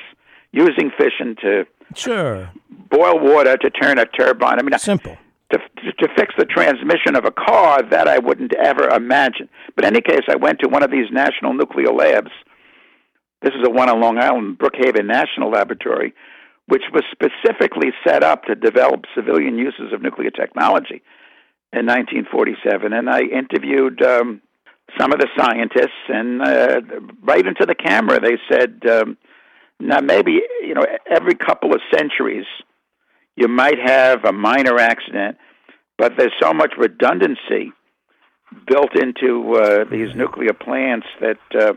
using fission to sure. boil water to turn a turbine. I mean, simple. To, to to fix the transmission of a car, that I wouldn't ever imagine. But in any case, I went to one of these national nuclear labs. This is the one on Long Island, Brookhaven National Laboratory, which was specifically set up to develop civilian uses of nuclear technology in nineteen forty-seven. And I interviewed um, some of the scientists, and uh, right into the camera they said, um, now maybe, you know, every couple of centuries you might have a minor accident, but there's so much redundancy built into uh, these nuclear plants that, uh,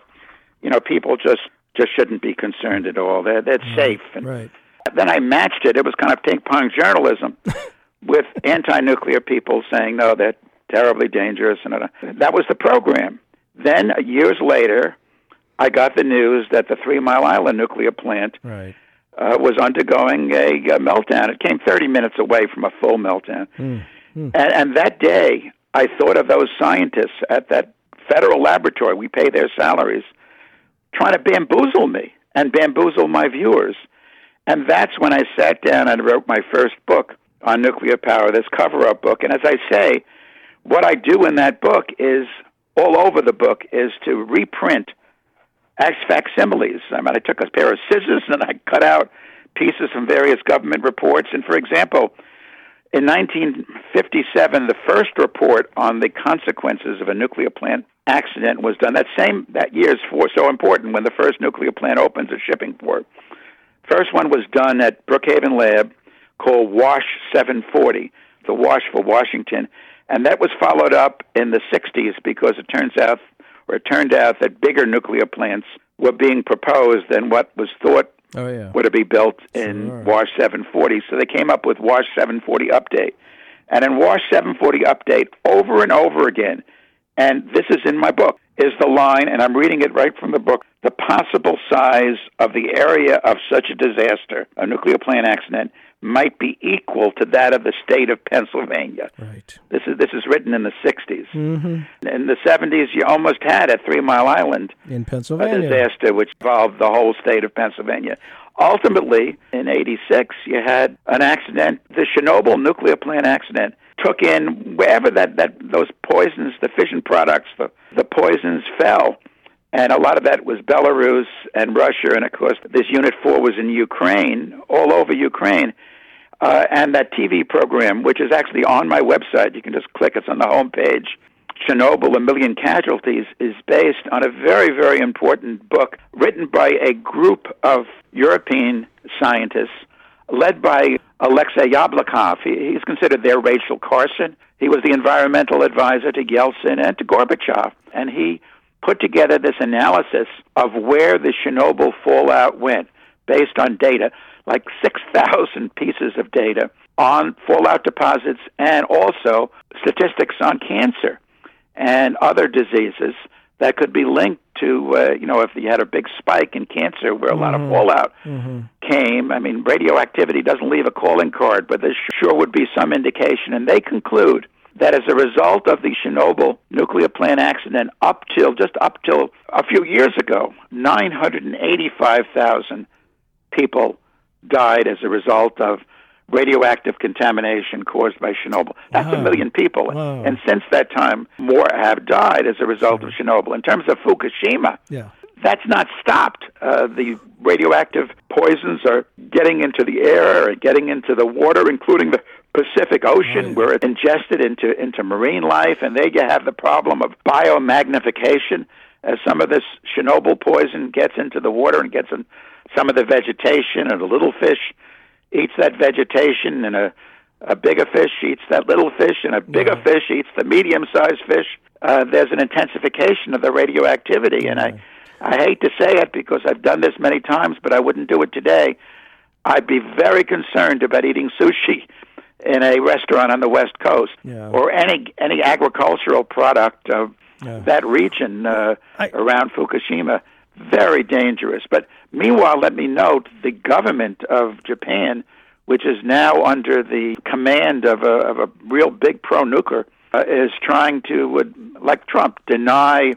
you know, people just, just shouldn't be concerned at all. They're, they're safe. And right. Then I matched it. It was kind of ping-pong journalism with anti-nuclear people saying, no, they're terribly dangerous. And that was the program. Then years later, I got the news that the Three Mile Island nuclear plant right. uh, was undergoing a, a meltdown. It came thirty minutes away from a full meltdown. Mm. Mm. And, and that day, I thought of those scientists at that federal laboratory. We pay their salaries, trying to bamboozle me and bamboozle my viewers. And that's when I sat down and wrote my first book on nuclear power, this cover-up book. And as I say, what I do in that book is, all over the book, is to reprint as facsimiles. I mean, I took a pair of scissors and I cut out pieces from various government reports. And for example, in nineteen fifty-seven, the first report on the consequences of a nuclear plant accident was done. That same that year's for so important when the first nuclear plant opens at Shippingport. First one was done at Brookhaven Lab called WASH seven forty, the WASH for Washington, and that was followed up in the sixties because it turns out, or it turned out that bigger nuclear plants were being proposed than what was thought oh, yeah. would be built in sure. WASH seven forty. So they came up with WASH seven forty Update, and in WASH seven forty Update, over and over again, and this is in my book, is the line, and I'm reading it right from the book, the possible size of the area of such a disaster, a nuclear plant accident, might be equal to that of the state of Pennsylvania. Right. This is this is written in the sixties. Mm-hmm. In the seventies, you almost had at Three Mile Island in Pennsylvania a disaster which involved the whole state of Pennsylvania. Ultimately, in eighty-six, you had an accident. The Chernobyl nuclear plant accident took in wherever that, that those poisons, the fission products, the, the poisons fell. And a lot of that was Belarus and Russia. And, of course, this Unit four was in Ukraine, all over Ukraine. Uh, and that T V program, which is actually on my website, you can just click, it's on the homepage, Chernobyl: A Million Casualties, is based on a very, very important book written by a group of European scientists led by Alexei Yablokov. He, he's considered their Rachel Carson. He was the environmental advisor to Yeltsin and to Gorbachev, and he put together this analysis of where the Chernobyl fallout went based on data, like six thousand pieces of data on fallout deposits and also statistics on cancer and other diseases that could be linked to, uh, you know, if you had a big spike in cancer where a lot mm-hmm. of fallout mm-hmm. came. I mean, radioactivity doesn't leave a calling card, but there sure would be some indication. And they conclude that as a result of the Chernobyl nuclear plant accident, up till, just up till a few years ago, nine hundred eighty-five thousand people died as a result of radioactive contamination caused by Chernobyl. That's wow. a million people. Wow. And since that time, more have died as a result of Chernobyl. In terms of Fukushima, yeah. that's not stopped. Uh, the radioactive poisons are getting into the air and getting into the water, including the Pacific Ocean, right. where it's ingested into, into marine life. And there you have the problem of biomagnification as some of this Chernobyl poison gets into the water and gets in some of the vegetation, and the little fish eats that vegetation, and a, a bigger fish eats that little fish, and a bigger yeah. fish eats the medium-sized fish. Uh, there's an intensification of the radioactivity, yeah. and I, I hate to say it because I've done this many times, but I wouldn't do it today. I'd be very concerned about eating sushi in a restaurant on the West Coast yeah. or any any agricultural product of yeah. that region uh, I, around Fukushima. Very dangerous. But meanwhile, let me note the government of Japan, which is now under the command of a, of a real big pro-nuclear, uh, is trying to, uh, like Trump, deny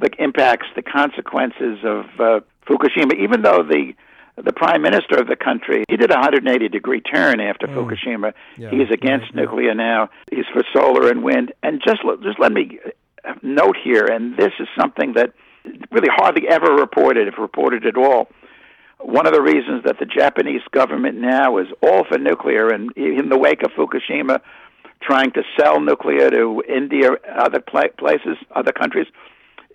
the impacts, the consequences of uh, Fukushima, even though the the prime minister of the country, he did a one hundred eighty degree turn after mm. Fukushima. Yeah, He's against right, nuclear yeah. now. He's for solar and wind. And just just let me note here, and this is something that really hardly ever reported, if reported at all. One of the reasons that the Japanese government now is all for nuclear, and in the wake of Fukushima, trying to sell nuclear to India, other places, other countries,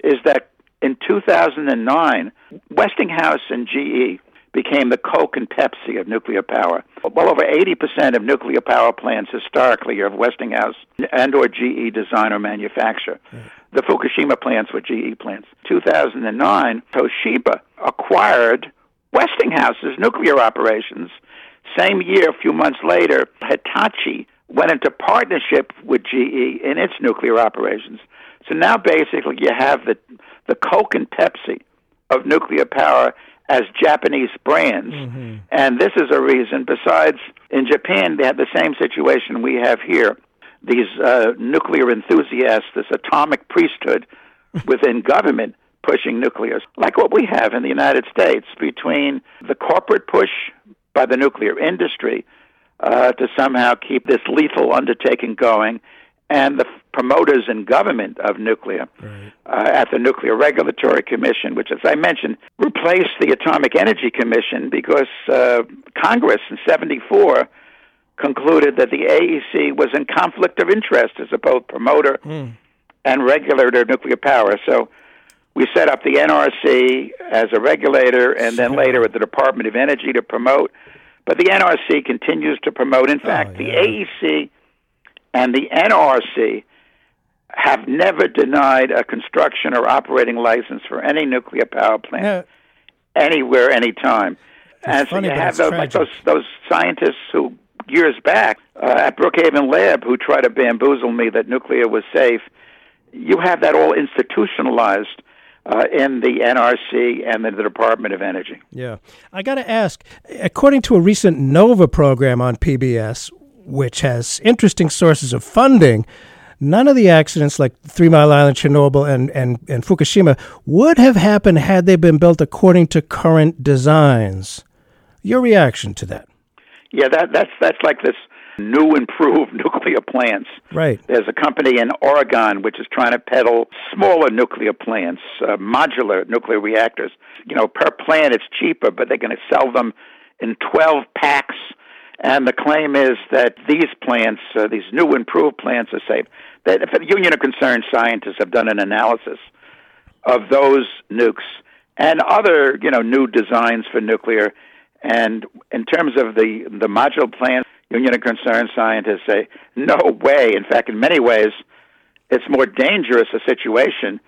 is that in two thousand nine, Westinghouse and G E became the Coke and Pepsi of nuclear power. Well over eighty percent of nuclear power plants historically are of Westinghouse and or G E design or manufacture. Mm. The Fukushima plants were G E plants. two thousand nine, Toshiba acquired Westinghouse's nuclear operations. Same year, a few months later, Hitachi went into partnership with G E in its nuclear operations. So now basically you have the the Coke and Pepsi of nuclear power as Japanese brands. Mm-hmm. And this is a reason, besides in Japan, they have the same situation we have here. These uh, nuclear enthusiasts, this atomic priesthood within government pushing nuclear, like what we have in the United States, between the corporate push by the nuclear industry uh, to somehow keep this lethal undertaking going, and the promoters in government of nuclear right. uh, at the Nuclear Regulatory Commission, which, as I mentioned, replaced the Atomic Energy Commission because uh, Congress in seventy-four concluded that the A E C was in conflict of interest as a both promoter mm. and regulator of nuclear power. So we set up the N R C as a regulator, and then later at the Department of Energy to promote. But the N R C continues to promote. In fact, oh, yeah. the A E C and the N R C have never denied a construction or operating license for any nuclear power plant no. anywhere, anytime. And so you have those, like those, those scientists who, years back, uh, at Brookhaven Lab, who tried to bamboozle me that nuclear was safe. You have that all institutionalized Uh, in the N R C and in the Department of Energy. Yeah. I got to ask, according to a recent NOVA program on P B S, which has interesting sources of funding, none of the accidents like Three Mile Island, Chernobyl, and, and, and Fukushima would have happened had they been built according to current designs. Your reaction to that? Yeah, that that's that's like this new improved nuclear plants. Right. There's a company in Oregon which is trying to peddle smaller nuclear plants, uh, modular nuclear reactors. You know, per plant it's cheaper, but they're going to sell them in twelve packs. And the claim is that these plants, uh, these new improved plants, are safe. That the Union of Concerned Scientists have done an analysis of those nukes and other, you know, new designs for nuclear. And in terms of the, the modular plants, Union of Concerned Scientists say, no way. In fact, in many ways, it's more dangerous a situation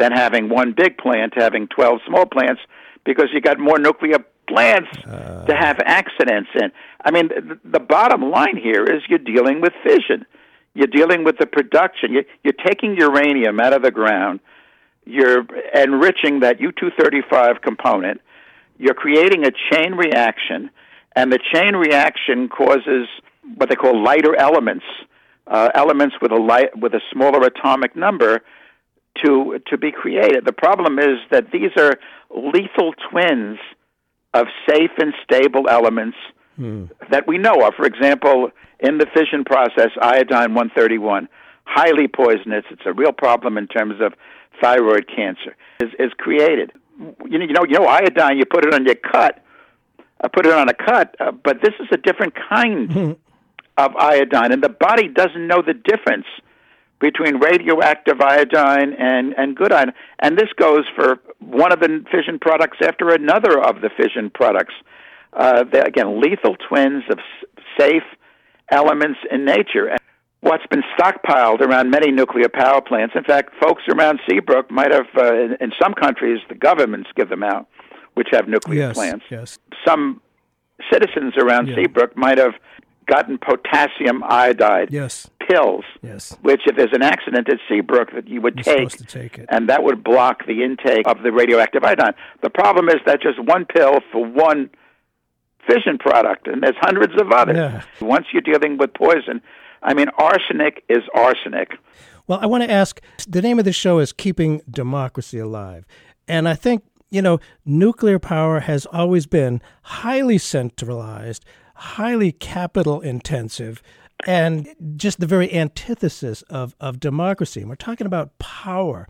than having one big plant, having twelve small plants, because you got more nuclear plants uh, to have accidents in. I mean, the, the bottom line here is you're dealing with fission. You're dealing with the production. You're, you're taking uranium out of the ground. You're enriching that U two thirty-five component. You're creating a chain reaction. And the chain reaction causes what they call lighter elements, uh, elements with a light, with a smaller atomic number, to to be created. The problem is that these are lethal twins of safe and stable elements hmm. that we know of. For example, in the fission process, iodine one thirty-one, highly poisonous. It's a real problem in terms of thyroid cancer. is is created. You know, you know, you know, iodine. You put it on your cut. I put it on a cut, uh, but this is a different kind mm-hmm. of iodine, and the body doesn't know the difference between radioactive iodine and, and good iodine. And this goes for one of the fission products after another of the fission products. Uh, they're, again, lethal twins of s- safe elements in nature. And what's been stockpiled around many nuclear power plants, in fact, folks around Seabrook might have, uh, in, in some countries, the governments give them out, which have nuclear yes, plants. Yes. Some citizens around yeah. Seabrook might have gotten potassium iodide, yes. pills, yes. which if there's an accident at Seabrook that you would take, to take it. And that would block the intake of the radioactive iodine. The problem is that just one pill for one fission product, and there's hundreds of others. Yeah. Once you're dealing with poison, I mean, arsenic is arsenic. Well, I want to ask, the name of the show is Keeping Democracy Alive. And I think, you know, nuclear power has always been highly centralized, highly capital intensive, and just the very antithesis of, of democracy. And we're talking about power.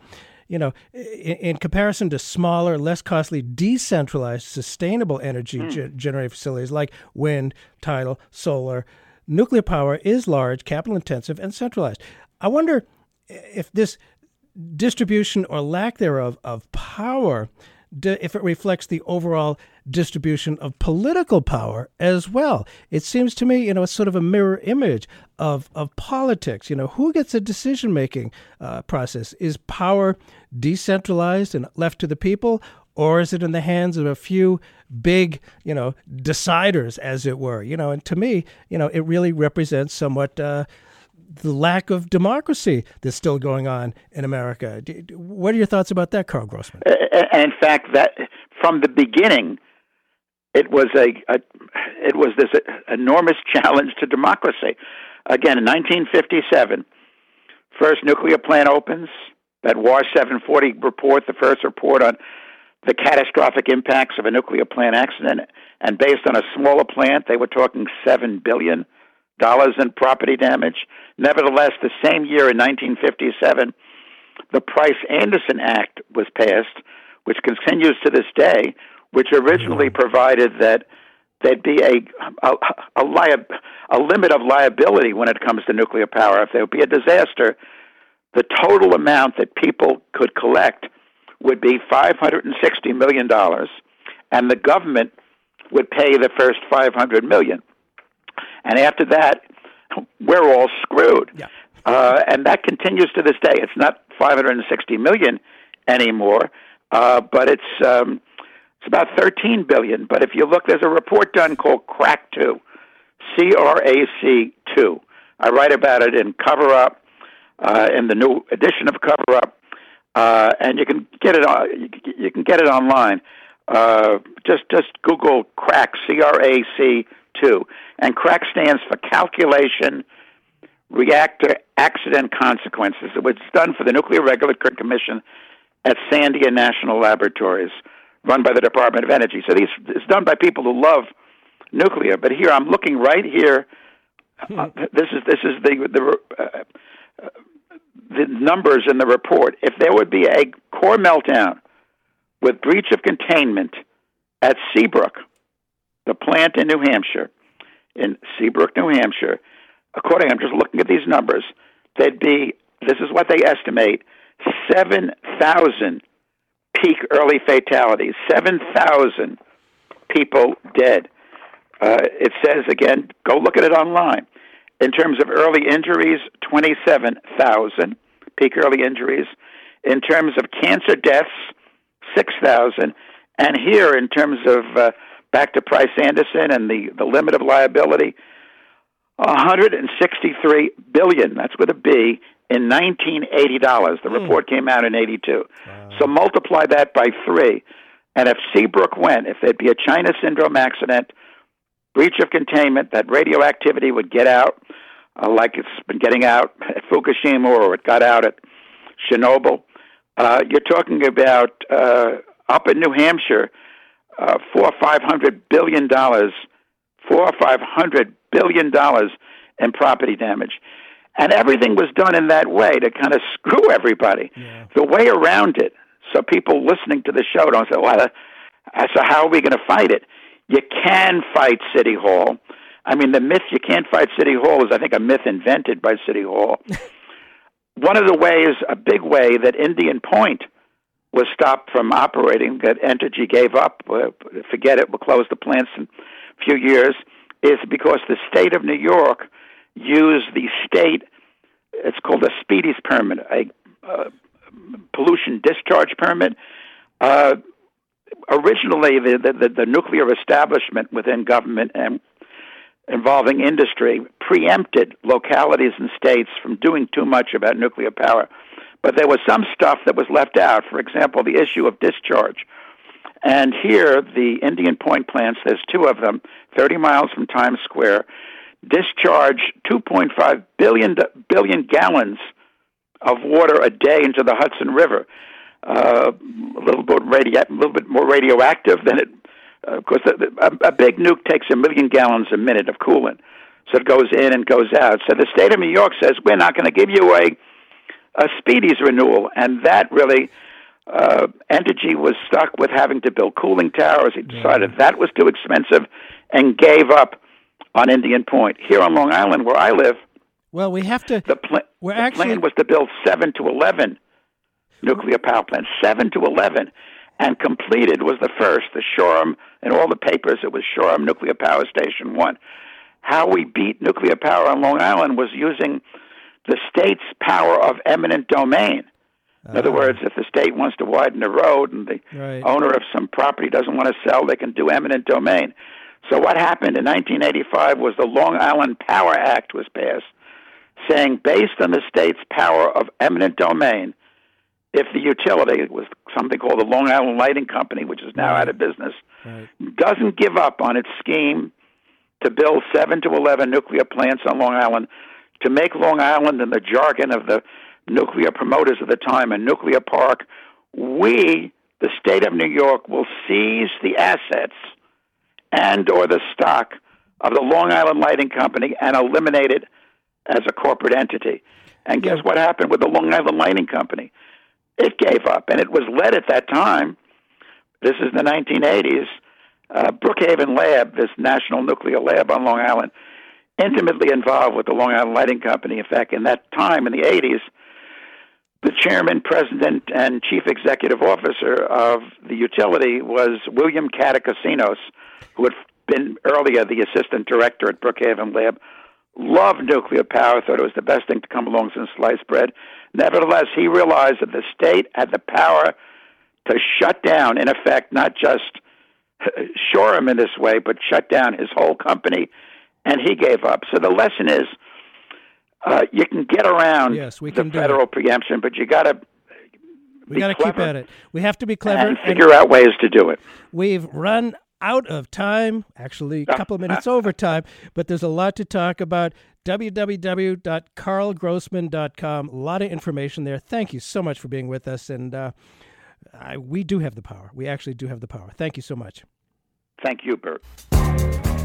You know, in, in comparison to smaller, less costly, decentralized, sustainable energy mm. ge- generating facilities like wind, tidal, solar, nuclear power is large, capital intensive, and centralized. I wonder if this distribution or lack thereof of power, if it reflects the overall distribution of political power as well. It seems to me, you know, it's sort of a mirror image of, of politics. You know, who gets a decision-making uh, process? Is power decentralized and left to the people, or is it in the hands of a few big, you know, deciders, as it were? You know, and to me, you know, it really represents somewhat uh, the lack of democracy that's still going on in America. What are your thoughts about that, Karl Grossman? In fact, that from the beginning, it was a, a it was this enormous challenge to democracy. Again, in nineteen fifty-seven, first nuclear plant opens. That WASH seven forty report, the first report on the catastrophic impacts of a nuclear plant accident, and based on a smaller plant, they were talking seven billion dollars in property damage. Nevertheless, the same year in nineteen fifty-seven, the Price-Anderson Act was passed, which continues to this day, which originally provided that there'd be a a, a, lia- a limit of liability when it comes to nuclear power. If there would be a disaster, the total amount that people could collect would be five hundred sixty million dollars, and the government would pay the first five hundred million dollars. And after that, we're all screwed. Yeah. Uh, and that continues to this day. It's not five hundred sixty million dollars anymore, uh, but it's um, it's about thirteen billion dollars. But if you look, there's a report done called crack two, C R A C two. I write about it in Cover Up, uh, in the new edition of Cover Up. Uh, and you can get it on, you can get it online. Uh, just just Google crack, C R A C two, and crack stands for Calculation Reactor Accident Consequences. It was done for the Nuclear Regulatory Commission at Sandia National Laboratories, run by the Department of Energy. So these it's done by people who love nuclear. But here I'm looking right here. Hmm. Uh, this is this is the the. Uh, uh, the numbers in the report. If there would be a core meltdown with breach of containment at Seabrook, the plant in New Hampshire, in Seabrook, New Hampshire, according, I'm just looking at these numbers, there'd be, this is what they estimate, seven thousand peak early fatalities, seven thousand people dead. Uh, it says, again, go look at it online. In terms of early injuries, twenty-seven thousand peak early injuries. In terms of cancer deaths, six thousand. And here, in terms of uh, back to Price-Anderson and the, the limit of liability, one hundred sixty-three billion dollars, that's with a B, in nineteen eighty dollars. The report came out in eighty-two. Wow. So multiply that by three. And if Seabrook went, if there'd be a China syndrome accident, breach of containment, that radioactivity would get out uh, like it's been getting out at Fukushima or it got out at Chernobyl. Uh, you're talking about uh, up in New Hampshire, uh, four or five hundred billion dollars, four or five hundred billion dollars in property damage. And everything was done in that way to kind of screw everybody. Yeah. The way around it, so people listening to the show don't say, well, so how are we going to fight it? You can fight City Hall. I mean, the myth you can't fight City Hall is, I think, a myth invented by City Hall. One of the ways, a big way, that Indian Point was stopped from operating, that Entergy gave up, uh, forget it, we'll close the plants in a few years, is because the state of New York used the state, it's called a speedies permit, a uh, pollution discharge permit. Uh Originally, the, the, the nuclear establishment within government and involving industry preempted localities and states from doing too much about nuclear power. But there was some stuff that was left out, for example, the issue of discharge. And here, the Indian Point plants, there's two of them, thirty miles from Times Square, discharge two point five billion billion gallons of water a day into the Hudson River. Uh, a little bit radio, a little bit more radioactive than it. Uh, of course, a, a big nuke takes a million gallons a minute of coolant, so it goes in and goes out. So the state of New York says we're not going to give you a a speedies renewal, and that really. Uh, Entergy was stuck with having to build cooling towers. He decided that was too expensive and gave up on Indian Point. Here on Long Island, where I live, well, we have to. The, pl- we're the actually... plan was to build seven to eleven nuclear power plants, seven to eleven, and completed was the first, the Shoreham, in all the papers, it was Shoreham Nuclear Power Station One. How we beat nuclear power on Long Island was using the state's power of eminent domain. In other words, if the state wants to widen a road and the right. owner of some property doesn't want to sell, they can do eminent domain. So what happened in nineteen eighty-five was the Long Island Power Act was passed, saying based on the state's power of eminent domain, if the utility, it was something called the Long Island Lighting Company, which is now right. out of business, right. doesn't give up on its scheme to build seven to eleven nuclear plants on Long Island, to make Long Island, in the jargon of the nuclear promoters of the time, a nuclear park, we, the state of New York, will seize the assets and or the stock of the Long Island Lighting Company and eliminate it as a corporate entity. And guess what happened with the Long Island Lighting Company? It gave up, and it was led at that time. This is the nineteen eighties. Uh, Brookhaven Lab, this national nuclear lab on Long Island, intimately involved with the Long Island Lighting Company. In fact, in that time, in the eighties, the chairman, president, and chief executive officer of the utility was William Catacasinos, who had been earlier the assistant director at Brookhaven Lab, loved nuclear power, thought it was the best thing to come along since sliced bread. Nevertheless, he realized that the state had the power to shut down, in effect, not just Shoreham in this way, but shut down his whole company, and he gave up. So the lesson is, Uh, you can get around yes, we can the federal preemption, but you got to we got to keep at it. We have to be clever and figure and out ways to do it. We've run out of time, actually a couple of minutes over time, but there's a lot to talk about. w w w dot carl grossman dot com, a lot of information there. Thank you so much for being with us, and uh, I, we do have the power. We actually do have the power. Thank you so much. Thank you, Bert.